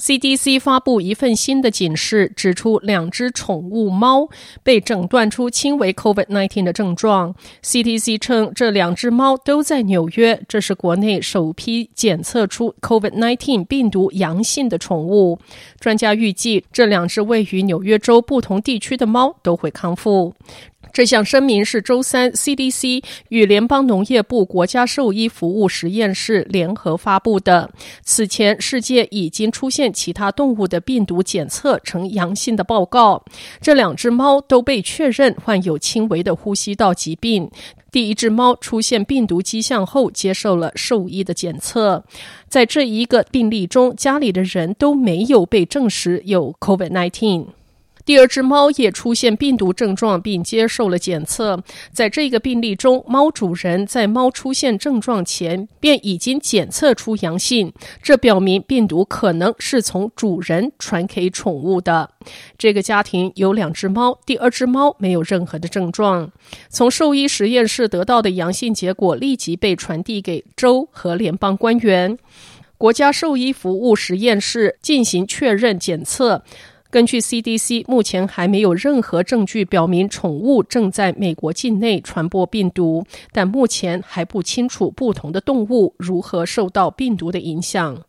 CDC 发布一份新的警示，指出两只宠物猫被诊断出轻微 COVID-19 的症状。CDC 称这两只猫都在纽约，这是国内首批检测出 COVID-19 病毒阳性的宠物。专家预计这两只位于纽约州不同地区的猫都会康复。这项声明是周三 CDC 与联邦农业部国家兽医服务实验室联合发布的。此前世界已经出现其他动物的病毒检测呈阳性的报告。这两只猫都被确认患有轻微的呼吸道疾病。第一只猫出现病毒迹象后接受了兽医的检测。在这一个病例中，家里的人都没有被证实有 COVID-19。第二只猫也出现病毒症状并接受了检测。在这个病例中，猫主人在猫出现症状前便已经检测出阳性，这表明病毒可能是从主人传给宠物的。这个家庭有两只猫，第二只猫没有任何的症状。从兽医实验室得到的阳性结果立即被传递给州和联邦官员。国家兽医服务实验室进行确认检测。根据 CDC， 目前还没有任何证据表明宠物正在美国境内传播病毒，但目前还不清楚不同的动物如何受到病毒的影响。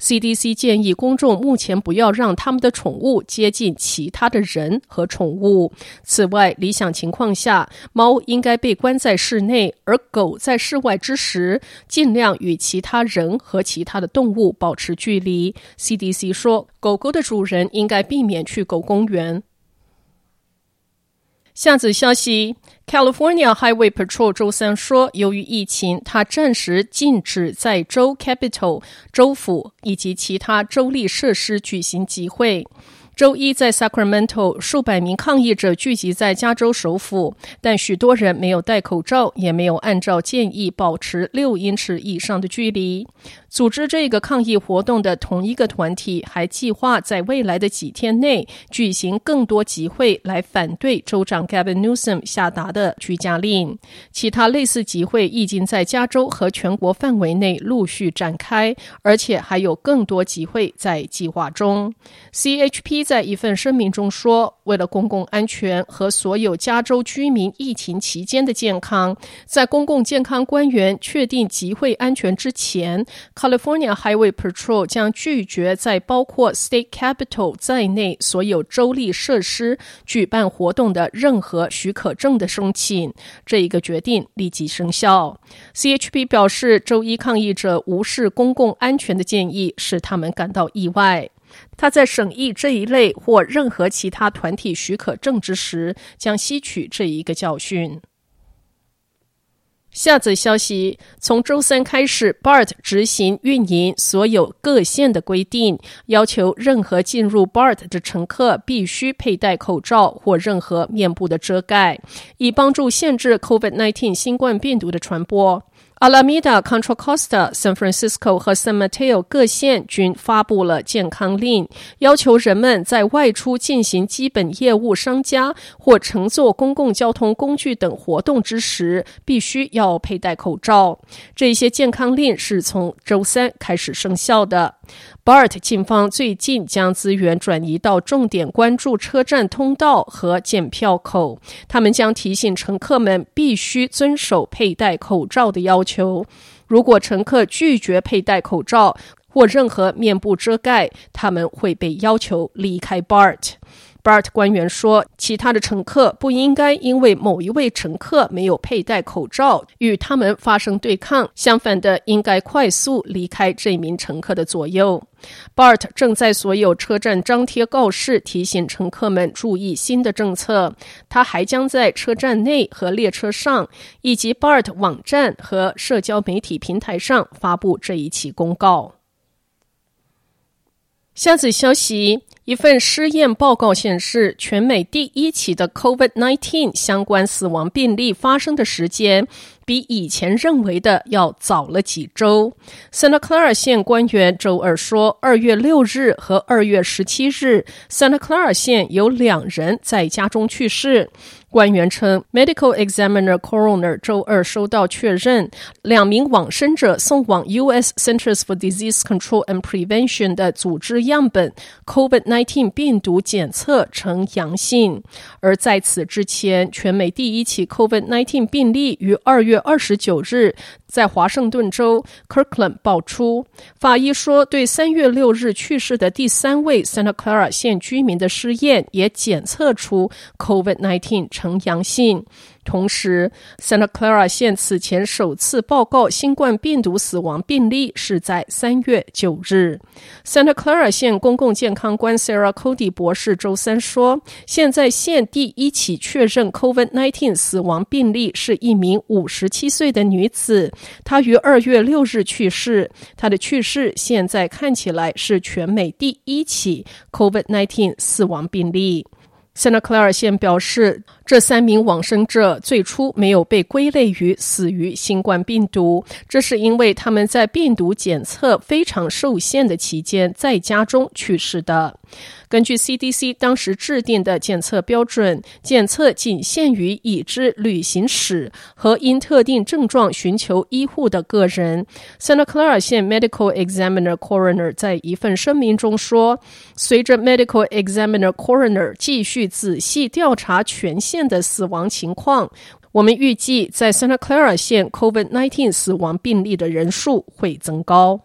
CDC 建议公众目前不要让他们的宠物接近其他的人和宠物。此外，理想情况下，猫应该被关在室内，而狗在室外之时，尽量与其他人和其他的动物保持距离。CDC 说，狗狗的主人应该避免去狗公园。下次消息， California Highway Patrol 周三说，由于疫情，它暂时禁止在州 Capitol、州府以及其他州立设施举行集会。周一在 Sacramento， 数百名抗议者聚集在加州首府，但许多人没有戴口罩，也没有按照建议保持6英尺以上的距离。组织这个抗议活动的同一个团体还计划在未来的几天内举行更多集会来反对州长 Gavin Newsom 下达的居家令。其他类似集会已经在加州和全国范围内陆续展开，而且还有更多集会在计划中。 CHP 在一份声明中说，为了公共安全和所有加州居民疫情期间的健康，在公共健康官员确定集会安全之前，California Highway Patrol 将拒绝在包括 State Capitol 在内所有州立设施举办活动的任何许可证的申请。这一个决定立即生效。CHP 表示，周一抗议者无视公共安全的建议，使他们感到意外。他在审议这一类或任何其他团体许可证之时，将吸取这一个教训。下则消息，从周三开始 BART 执行运营所有各县的规定，要求任何进入 BART 的乘客必须佩戴口罩或任何面部的遮盖，以帮助限制 COVID-19 新冠病毒的传播。Alameda、Contra Costa、San Francisco 和 San Mateo 各县均发布了健康令，要求人们在外出进行基本业务、商家或乘坐公共交通工具等活动之时，必须要佩戴口罩。这些健康令是从周三开始生效的。BART 警方最近将资源转移到重点关注车站通道和检票口，他们将提醒乘客们必须遵守佩戴口罩的要求。如果乘客拒绝佩戴口罩或任何面部遮盖，他们会被要求离开 BART。BART 官员说，其他的乘客不应该因为某一位乘客没有佩戴口罩与他们发生对抗，相反的，应该快速离开这名乘客的左右。BART 正在所有车站张贴告示，提醒乘客们注意新的政策。它还将在车站内和列车上，以及 BART 网站和社交媒体平台上发布这一期公告。下次消息，一份试验报告显示，全美第一起的 COVID-19 相关死亡病例发生的时间比以前认为的要早了几周。Santa Clara 县官员周二说，2月6日和2月17日 Santa Clara 县有2人在家中去世。官员称 Medical Examiner Coroner 周二收到确认，2名往生者送往 US Centers for Disease Control and Prevention 的组织样本 COVID-19 病毒检测呈阳性。而在此之前，全美第一起 COVID-19 病例于2月29日在华盛顿州 Kirkland 爆出。法医说，对3月6日去世的第3位 Santa Clara 县居民的尸验也检测出 COVID-19 呈阳性。同时 Santa Clara 县此前首次报告新冠病毒死亡病例是在3月9日。Santa Clara 县公共健康官 Sarah Cody 博士周三说，现在县第一起确认 COVID-19 死亡病例是一名57岁的女子，她于2月6日去世。她的去世现在看起来是全美第一起 COVID-19 死亡病例。Santa Clara 县表示，这3名往生者最初没有被归类于死于新冠病毒，这是因为他们在病毒检测非常受限的期间在家中去世的。根据 CDC 当时制定的检测标准，检测仅限于已知旅行史和因特定症状寻求医护的个人。Santa Clara 县 Medical Examiner Coroner 在一份声明中说，随着 Medical Examiner Coroner 继续仔细调查全县的死亡情况，我们预计在 Santa Clara 县 COVID-19 死亡病例的人数会增高。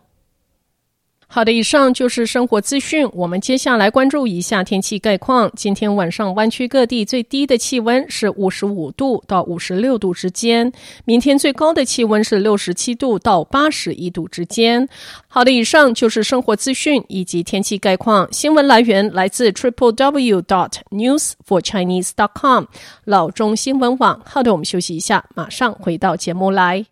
好的，以上就是生活资讯，我们接下来关注一下天气概况。今天晚上湾区各地最低的气温是55度到56度之间，明天最高的气温是67度到81度之间。好的，以上就是生活资讯以及天气概况。新闻来源来自 www.newsforchinese.com 老中新闻网。好的，我们休息一下，马上回到节目来。